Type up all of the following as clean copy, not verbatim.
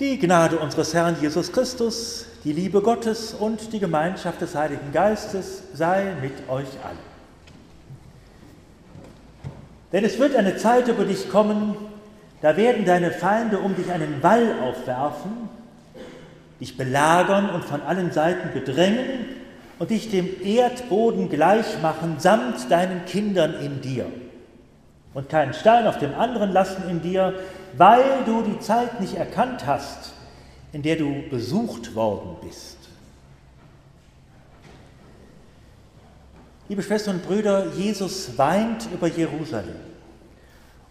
Die Gnade unseres Herrn Jesus Christus, die Liebe Gottes und die Gemeinschaft des Heiligen Geistes sei mit euch allen. Denn es wird eine Zeit über dich kommen, da werden deine Feinde um dich einen Wall aufwerfen, dich belagern und von allen Seiten bedrängen und dich dem Erdboden gleichmachen samt deinen Kindern in dir. Und keinen Stein auf dem anderen lassen in dir, weil du die Zeit nicht erkannt hast, in der du besucht worden bist. Liebe Schwestern und Brüder, Jesus weint über Jerusalem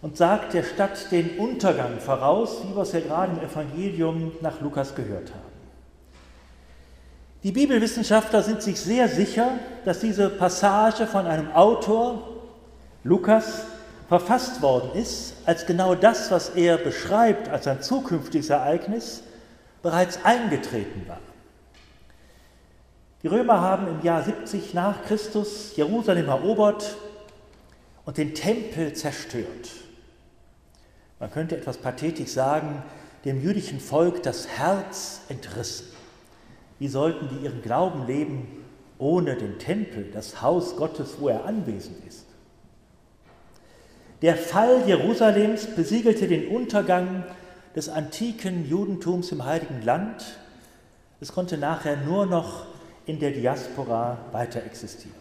und sagt der Stadt den Untergang voraus, wie wir es ja gerade im Evangelium nach Lukas gehört haben. Die Bibelwissenschaftler sind sich sehr sicher, dass diese Passage von einem Autor, Lukas, verfasst worden ist, als genau das, was er beschreibt als ein zukünftiges Ereignis, bereits eingetreten war. Die Römer haben im Jahr 70 nach Christus Jerusalem erobert und den Tempel zerstört. Man könnte etwas pathetisch sagen, dem jüdischen Volk das Herz entrissen. Wie sollten die ihren Glauben leben ohne den Tempel, das Haus Gottes, wo er anwesend ist? Der Fall Jerusalems besiegelte den Untergang des antiken Judentums im Heiligen Land. Es konnte nachher nur noch in der Diaspora weiter existieren.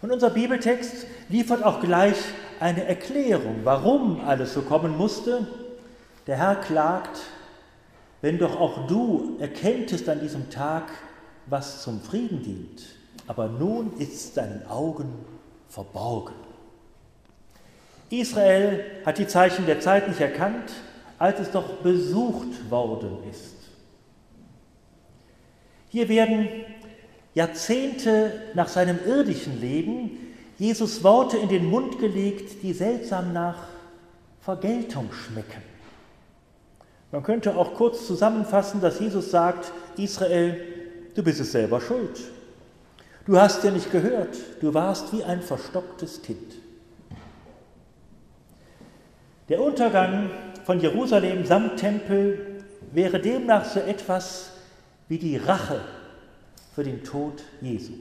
Und unser Bibeltext liefert auch gleich eine Erklärung, warum alles so kommen musste. Der Herr klagt: Wenn doch auch du erkenntest an diesem Tag, was zum Frieden dient, aber nun ist deinen Augen verborgen. Israel hat die Zeichen der Zeit nicht erkannt, als es doch besucht worden ist. Hier werden Jahrzehnte nach seinem irdischen Leben Jesus Worte in den Mund gelegt, die seltsam nach Vergeltung schmecken. Man könnte auch kurz zusammenfassen, dass Jesus sagt: Israel, du bist es selber schuld. Du hast ja nicht gehört, du warst wie ein verstocktes Kind. Der Untergang von Jerusalem samt Tempel wäre demnach so etwas wie die Rache für den Tod Jesu.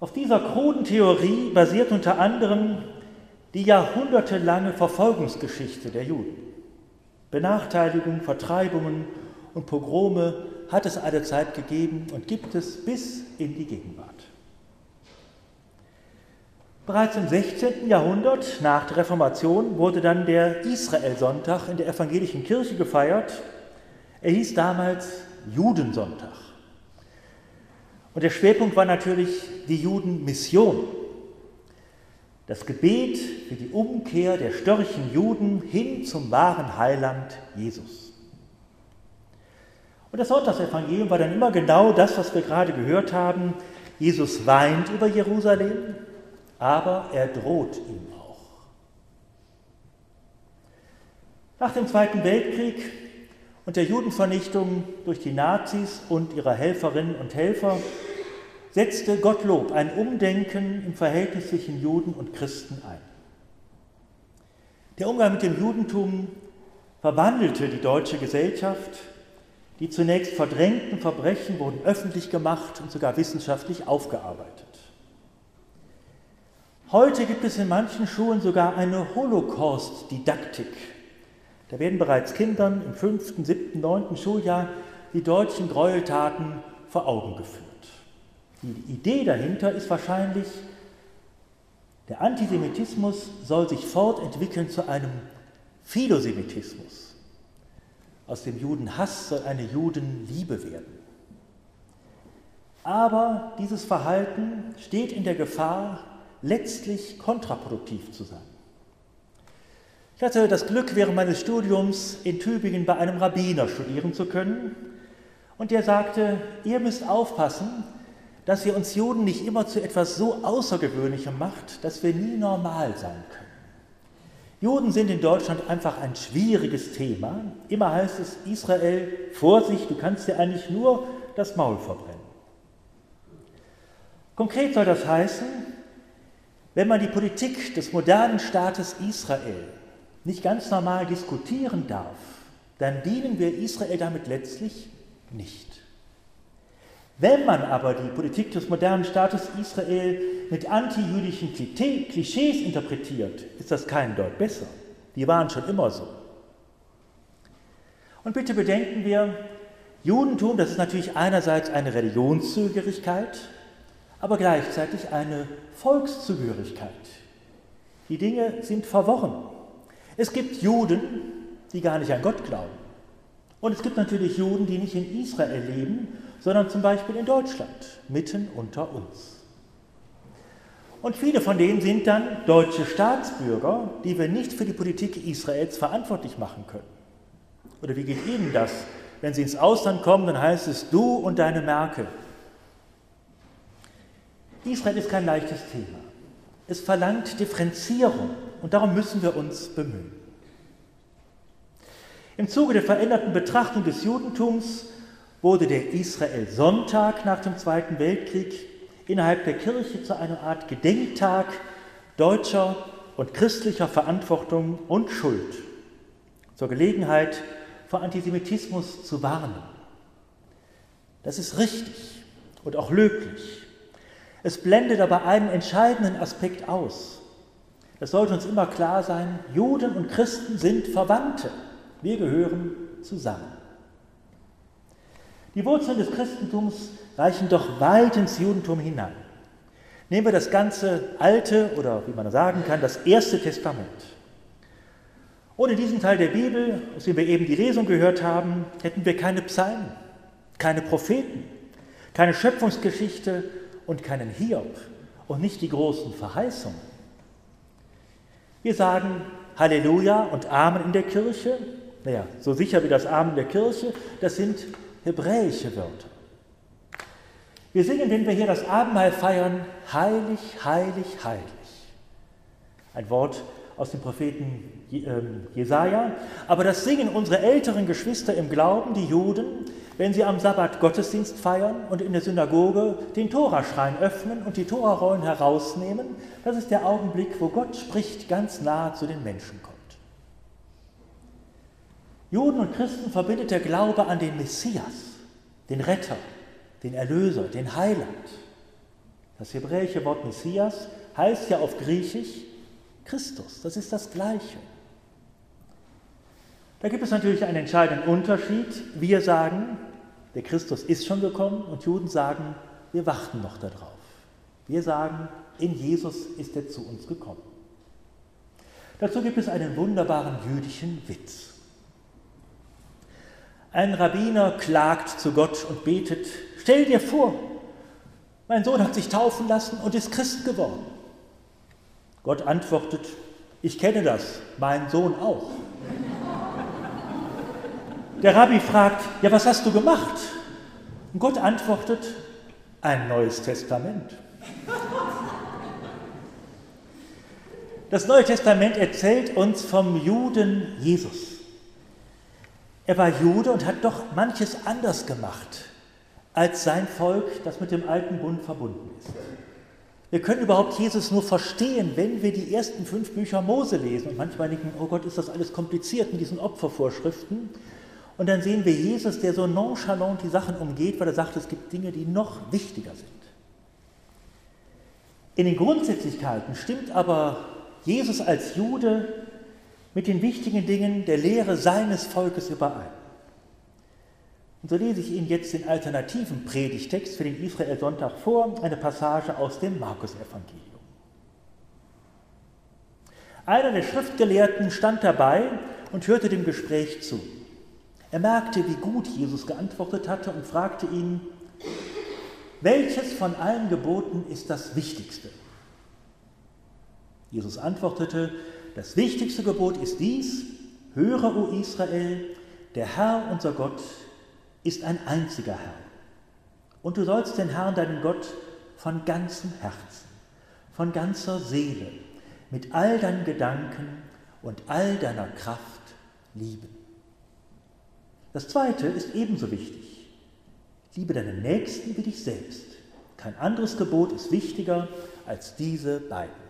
Auf dieser kruden Theorie basiert unter anderem die jahrhundertelange Verfolgungsgeschichte der Juden. Benachteiligungen, Vertreibungen und Pogrome hat es allezeit gegeben und gibt es bis in die Gegenwart. Bereits im 16. Jahrhundert nach der Reformation wurde dann der Israelsonntag in der evangelischen Kirche gefeiert. Er hieß damals Judensonntag. Und der Schwerpunkt war natürlich die Judenmission. Das Gebet für die Umkehr der störrischen Juden hin zum wahren Heiland Jesus. Und das Sonntagsevangelium war dann immer genau das, was wir gerade gehört haben. Jesus weint über Jerusalem. Aber er droht ihm auch. Nach dem Zweiten Weltkrieg und der Judenvernichtung durch die Nazis und ihre Helferinnen und Helfer setzte Gottlob ein Umdenken im Verhältnis zwischen Juden und Christen ein. Der Umgang mit dem Judentum verwandelte die deutsche Gesellschaft. Die zunächst verdrängten Verbrechen wurden öffentlich gemacht und sogar wissenschaftlich aufgearbeitet. Heute gibt es in manchen Schulen sogar eine Holocaust-Didaktik. Da werden bereits Kindern im 5., 7., 9. Schuljahr die deutschen Gräueltaten vor Augen geführt. Die Idee dahinter ist wahrscheinlich, der Antisemitismus soll sich fortentwickeln zu einem Philosemitismus. Aus dem Judenhass soll eine Judenliebe werden. Aber dieses Verhalten steht in der Gefahr, letztlich kontraproduktiv zu sein. Ich hatte das Glück, während meines Studiums in Tübingen bei einem Rabbiner studieren zu können. Und der sagte: Ihr müsst aufpassen, dass ihr uns Juden nicht immer zu etwas so Außergewöhnlichem macht, dass wir nie normal sein können. Juden sind in Deutschland einfach ein schwieriges Thema. Immer heißt es: Israel, Vorsicht, du kannst dir eigentlich nur das Maul verbrennen. Konkret soll das heißen, wenn man die Politik des modernen Staates Israel nicht ganz normal diskutieren darf, dann dienen wir Israel damit letztlich nicht. Wenn man aber die Politik des modernen Staates Israel mit antijüdischen Klischees interpretiert, ist das kein Deut besser. Die waren schon immer so. Und bitte bedenken wir, Judentum, das ist natürlich einerseits eine Religionszugehörigkeit, aber gleichzeitig eine Volkszugehörigkeit. Die Dinge sind verworren. Es gibt Juden, die gar nicht an Gott glauben. Und es gibt natürlich Juden, die nicht in Israel leben, sondern zum Beispiel in Deutschland, mitten unter uns. Und viele von denen sind dann deutsche Staatsbürger, die wir nicht für die Politik Israels verantwortlich machen können. Oder wie geht Ihnen das? Wenn Sie ins Ausland kommen, dann heißt es du und deine Merkel. Israel ist kein leichtes Thema. Es verlangt Differenzierung und darum müssen wir uns bemühen. Im Zuge der veränderten Betrachtung des Judentums wurde der Israel-Sonntag nach dem Zweiten Weltkrieg innerhalb der Kirche zu einer Art Gedenktag deutscher und christlicher Verantwortung und Schuld. Zur Gelegenheit, vor Antisemitismus zu warnen. Das ist richtig und auch löblich. Es blendet aber einen entscheidenden Aspekt aus. Es sollte uns immer klar sein, Juden und Christen sind Verwandte. Wir gehören zusammen. Die Wurzeln des Christentums reichen doch weit ins Judentum hinein. Nehmen wir das ganze Alte oder wie man sagen kann, das Erste Testament. Ohne diesen Teil der Bibel, aus dem wir eben die Lesung gehört haben, hätten wir keine Psalmen, keine Propheten, keine Schöpfungsgeschichte und keinen Hiob und nicht die großen Verheißungen. Wir sagen Halleluja und Amen in der Kirche. Naja, so sicher wie das Amen in der Kirche, das sind hebräische Wörter. Wir singen, wenn wir hier das Abendmahl feiern, heilig, heilig, heilig. Ein Wort aus dem Propheten Jesaja. Aber das singen unsere älteren Geschwister im Glauben, die Juden, wenn sie am Sabbat Gottesdienst feiern und in der Synagoge den Toraschrein öffnen und die Torarollen herausnehmen. Das ist der Augenblick, wo Gott spricht, ganz nah zu den Menschen kommt. Juden und Christen verbindet der Glaube an den Messias, den Retter, den Erlöser, den Heiland. Das hebräische Wort Messias heißt ja auf Griechisch Christus, das ist das Gleiche. Da gibt es natürlich einen entscheidenden Unterschied. Wir sagen, der Christus ist schon gekommen und Juden sagen, wir warten noch darauf. Wir sagen, in Jesus ist er zu uns gekommen. Dazu gibt es einen wunderbaren jüdischen Witz. Ein Rabbiner klagt zu Gott und betet, stell dir vor, mein Sohn hat sich taufen lassen und ist Christ geworden. Gott antwortet, ich kenne das, mein Sohn auch. Der Rabbi fragt, ja, was hast du gemacht? Und Gott antwortet, ein neues Testament. Das Neue Testament erzählt uns vom Juden Jesus. Er war Jude und hat doch manches anders gemacht als sein Volk, das mit dem alten Bund verbunden ist. Wir können überhaupt Jesus nur verstehen, wenn wir die ersten 5 Bücher Mose lesen. Und manchmal denken, oh Gott, ist das alles kompliziert mit diesen Opfervorschriften. Und dann sehen wir Jesus, der so nonchalant die Sachen umgeht, weil er sagt, es gibt Dinge, die noch wichtiger sind. In den Grundsätzlichkeiten stimmt aber Jesus als Jude mit den wichtigen Dingen der Lehre seines Volkes überein. Und so lese ich Ihnen jetzt den alternativen Predigtext für den Israel-Sonntag vor, eine Passage aus dem Markus-Evangelium. Einer der Schriftgelehrten stand dabei und hörte dem Gespräch zu. Er merkte, wie gut Jesus geantwortet hatte und fragte ihn, welches von allen Geboten ist das Wichtigste? Jesus antwortete, das wichtigste Gebot ist dies, höre, o Israel, der Herr, unser Gott, ist ein einziger Herr. Und du sollst den Herrn, deinen Gott, von ganzem Herzen, von ganzer Seele, mit all deinen Gedanken und all deiner Kraft lieben. Das Zweite ist ebenso wichtig. Liebe deinen Nächsten wie dich selbst. Kein anderes Gebot ist wichtiger als diese beiden.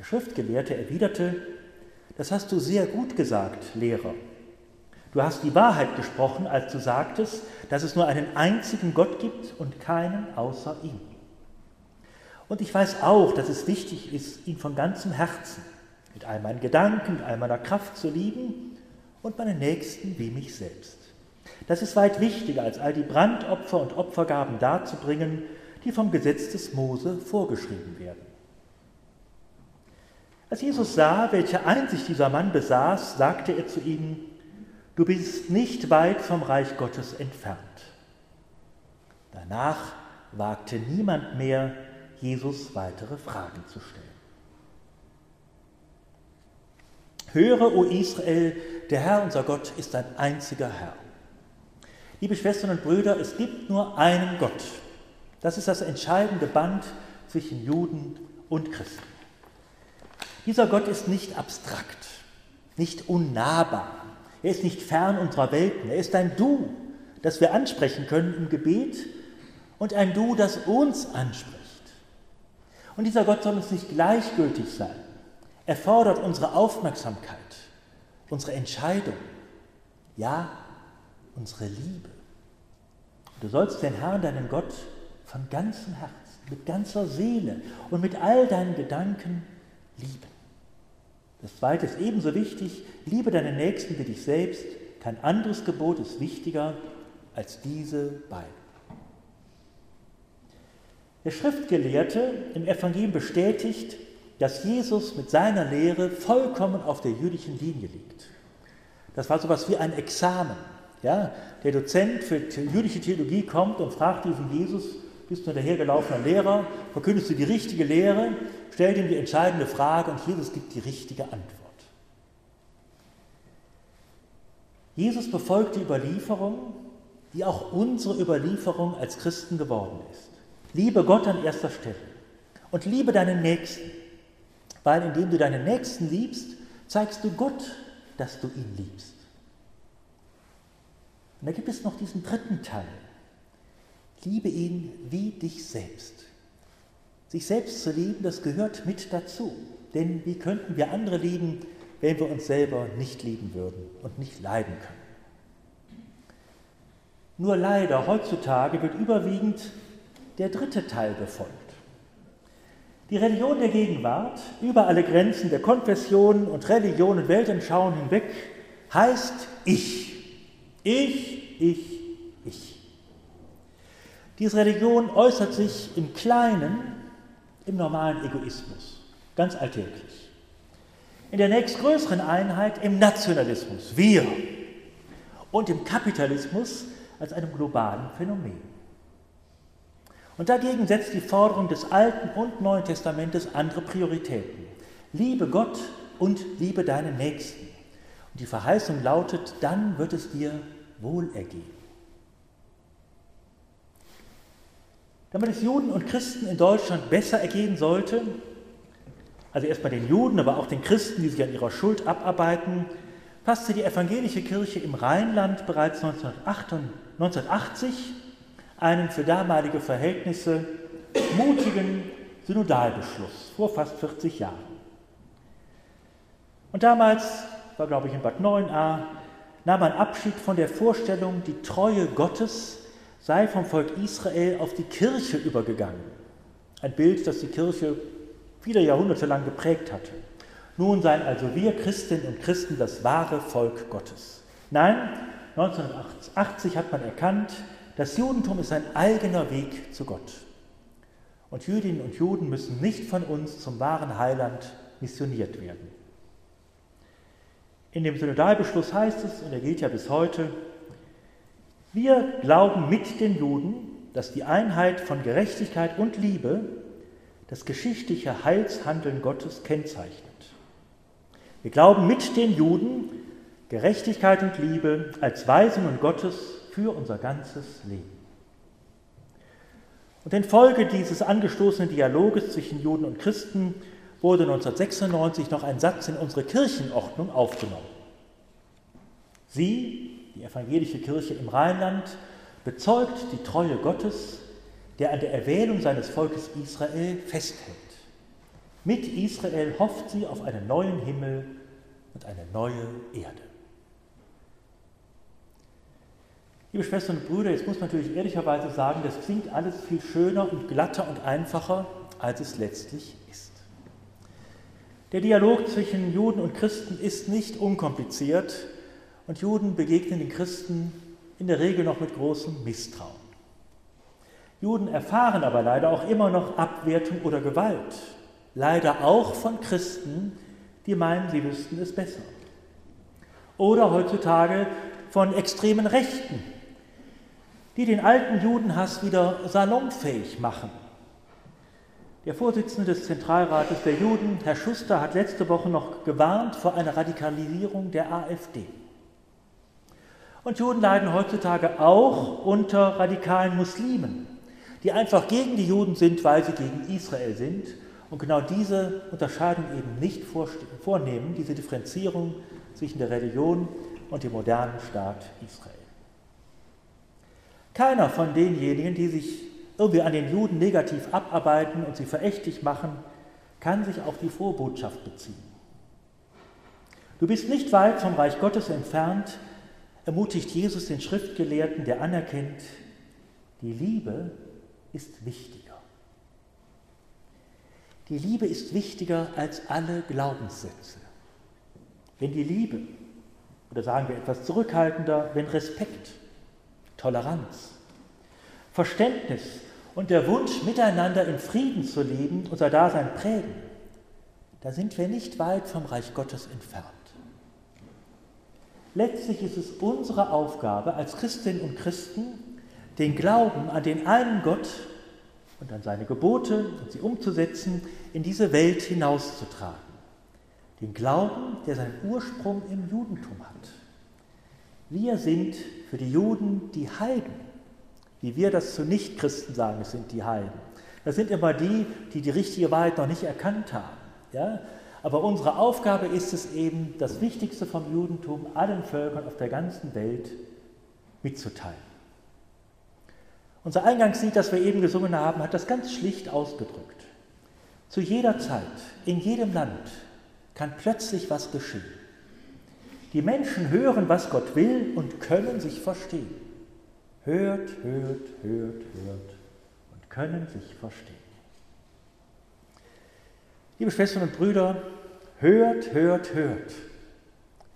Der Schriftgelehrte erwiderte: Das hast du sehr gut gesagt, Lehrer. Du hast die Wahrheit gesprochen, als du sagtest, dass es nur einen einzigen Gott gibt und keinen außer ihm. Und ich weiß auch, dass es wichtig ist, ihn von ganzem Herzen, mit all meinen Gedanken, mit all meiner Kraft zu lieben und meinen Nächsten wie mich selbst. Das ist weit wichtiger, als all die Brandopfer und Opfergaben darzubringen, die vom Gesetz des Mose vorgeschrieben werden. Als Jesus sah, welche Einsicht dieser Mann besaß, sagte er zu ihm: Du bist nicht weit vom Reich Gottes entfernt. Danach wagte niemand mehr, Jesus weitere Fragen zu stellen. Höre, o Israel, der Herr, unser Gott, ist ein einziger Herr. Liebe Schwestern und Brüder, es gibt nur einen Gott. Das ist das entscheidende Band zwischen Juden und Christen. Dieser Gott ist nicht abstrakt, nicht unnahbar. Er ist nicht fern unserer Welten. Er ist ein Du, das wir ansprechen können im Gebet und ein Du, das uns anspricht. Und dieser Gott soll uns nicht gleichgültig sein. Er fordert unsere Aufmerksamkeit, unsere Entscheidung, ja, unsere Liebe. Du sollst den Herrn, deinen Gott, von ganzem Herzen, mit ganzer Seele und mit all deinen Gedanken lieben. Das Zweite ist ebenso wichtig: Liebe deinen Nächsten wie dich selbst. Kein anderes Gebot ist wichtiger als diese beiden. Der Schriftgelehrte im Evangelium bestätigt, dass Jesus mit seiner Lehre vollkommen auf der jüdischen Linie liegt. Das war so etwas wie ein Examen. Ja? Der Dozent für jüdische Theologie kommt und fragt diesen Jesus: Bist du ein dahergelaufener Lehrer? Verkündest du die richtige Lehre? Stellt ihm die entscheidende Frage und Jesus gibt die richtige Antwort. Jesus befolgt die Überlieferung, die auch unsere Überlieferung als Christen geworden ist. Liebe Gott an erster Stelle und liebe deinen Nächsten, weil indem du deinen Nächsten liebst, zeigst du Gott, dass du ihn liebst. Und da gibt es noch diesen dritten Teil. Liebe ihn wie dich selbst. Sich selbst zu lieben, das gehört mit dazu. Denn wie könnten wir andere lieben, wenn wir uns selber nicht lieben würden und nicht leiden können? Nur leider heutzutage wird überwiegend der dritte Teil befolgt. Die Religion der Gegenwart, über alle Grenzen der Konfessionen und Religionen und Weltanschauungen hinweg, heißt ich. Ich, ich. Diese Religion äußert sich im Kleinen, im normalen Egoismus, ganz alltäglich. In der nächstgrößeren Einheit im Nationalismus, wir, und im Kapitalismus als einem globalen Phänomen. Und dagegen setzt die Forderung des Alten und Neuen Testamentes andere Prioritäten. Liebe Gott und liebe deinen Nächsten. Und die Verheißung lautet: Dann wird es dir wohlergehen. Damit es Juden und Christen in Deutschland besser ergehen sollte, also erstmal den Juden, aber auch den Christen, die sich an ihrer Schuld abarbeiten, passte die evangelische Kirche im Rheinland bereits 1980 einen für damalige Verhältnisse mutigen Synodalbeschluss vor fast 40 Jahren. Und damals, war glaube ich in Bad 9a, nahm man Abschied von der Vorstellung, die Treue Gottes sei vom Volk Israel auf die Kirche übergegangen. Ein Bild, das die Kirche viele Jahrhunderte lang geprägt hatte. Nun seien also wir Christinnen und Christen das wahre Volk Gottes. Nein, 1980 hat man erkannt, das Judentum ist ein eigener Weg zu Gott. Und Jüdinnen und Juden müssen nicht von uns zum wahren Heiland missioniert werden. In dem Synodalbeschluss heißt es, und er gilt ja bis heute: Wir glauben mit den Juden, dass die Einheit von Gerechtigkeit und Liebe das geschichtliche Heilshandeln Gottes kennzeichnet. Wir glauben mit den Juden Gerechtigkeit und Liebe als Weisungen Gottes für unser ganzes Leben. Und infolge dieses angestoßenen Dialoges zwischen Juden und Christen wurde 1996 noch ein Satz in unsere Kirchenordnung aufgenommen. Sie, die evangelische Kirche im Rheinland, bezeugt die Treue Gottes, der an der Erwählung seines Volkes Israel festhält. Mit Israel hofft sie auf einen neuen Himmel und eine neue Erde. Liebe Schwestern und Brüder, jetzt muss man natürlich ehrlicherweise sagen, das klingt alles viel schöner und glatter und einfacher, als es letztlich ist. Der Dialog zwischen Juden und Christen ist nicht unkompliziert und Juden begegnen den Christen in der Regel noch mit großem Misstrauen. Juden erfahren aber leider auch immer noch Abwertung oder Gewalt. Leider auch von Christen, die meinen, sie wüssten es besser. Oder heutzutage von extremen Rechten, die den alten Judenhass wieder salonfähig machen. Der Vorsitzende des Zentralrates der Juden, Herr Schuster, hat letzte Woche noch gewarnt vor einer Radikalisierung der AfD. Und Juden leiden heutzutage auch unter radikalen Muslimen, die einfach gegen die Juden sind, weil sie gegen Israel sind. Und genau diese Unterscheidung eben nicht vornehmen, diese Differenzierung zwischen der Religion und dem modernen Staat Israel. Keiner von denjenigen, die sich irgendwie an den Juden negativ abarbeiten und sie verächtlich machen, kann sich auf die Vorbotschaft beziehen. Du bist nicht weit vom Reich Gottes entfernt, ermutigt Jesus den Schriftgelehrten, der anerkennt, die Liebe ist wichtiger. Die Liebe ist wichtiger als alle Glaubenssätze. Wenn die Liebe, oder sagen wir etwas zurückhaltender, wenn Respekt, Toleranz, Verständnis und der Wunsch, miteinander in Frieden zu leben, unser Dasein prägen, da sind wir nicht weit vom Reich Gottes entfernt. Letztlich ist es unsere Aufgabe als Christinnen und Christen, den Glauben an den einen Gott und an seine Gebote und sie umzusetzen, in diese Welt hinauszutragen. Den Glauben, der seinen Ursprung im Judentum hat. Wir sind für die Juden die Heiden, wie wir das zu Nichtchristen sagen, es sind die Heiden. Das sind immer die, die die richtige Wahrheit noch nicht erkannt haben. Ja? Aber unsere Aufgabe ist es eben, das Wichtigste vom Judentum allen Völkern auf der ganzen Welt mitzuteilen. Unser Eingangslied, das wir eben gesungen haben, hat das ganz schlicht ausgedrückt. Zu jeder Zeit, in jedem Land kann plötzlich was geschehen. Die Menschen hören, was Gott will und können sich verstehen. Hört, hört, hört, hört und können sich verstehen. Liebe Schwestern und Brüder, hört, hört, hört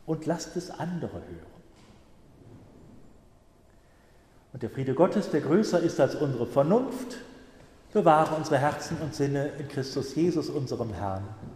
und lasst es andere hören. Und der Friede Gottes, der größer ist als unsere Vernunft, bewahre unsere Herzen und Sinne in Christus Jesus, unserem Herrn.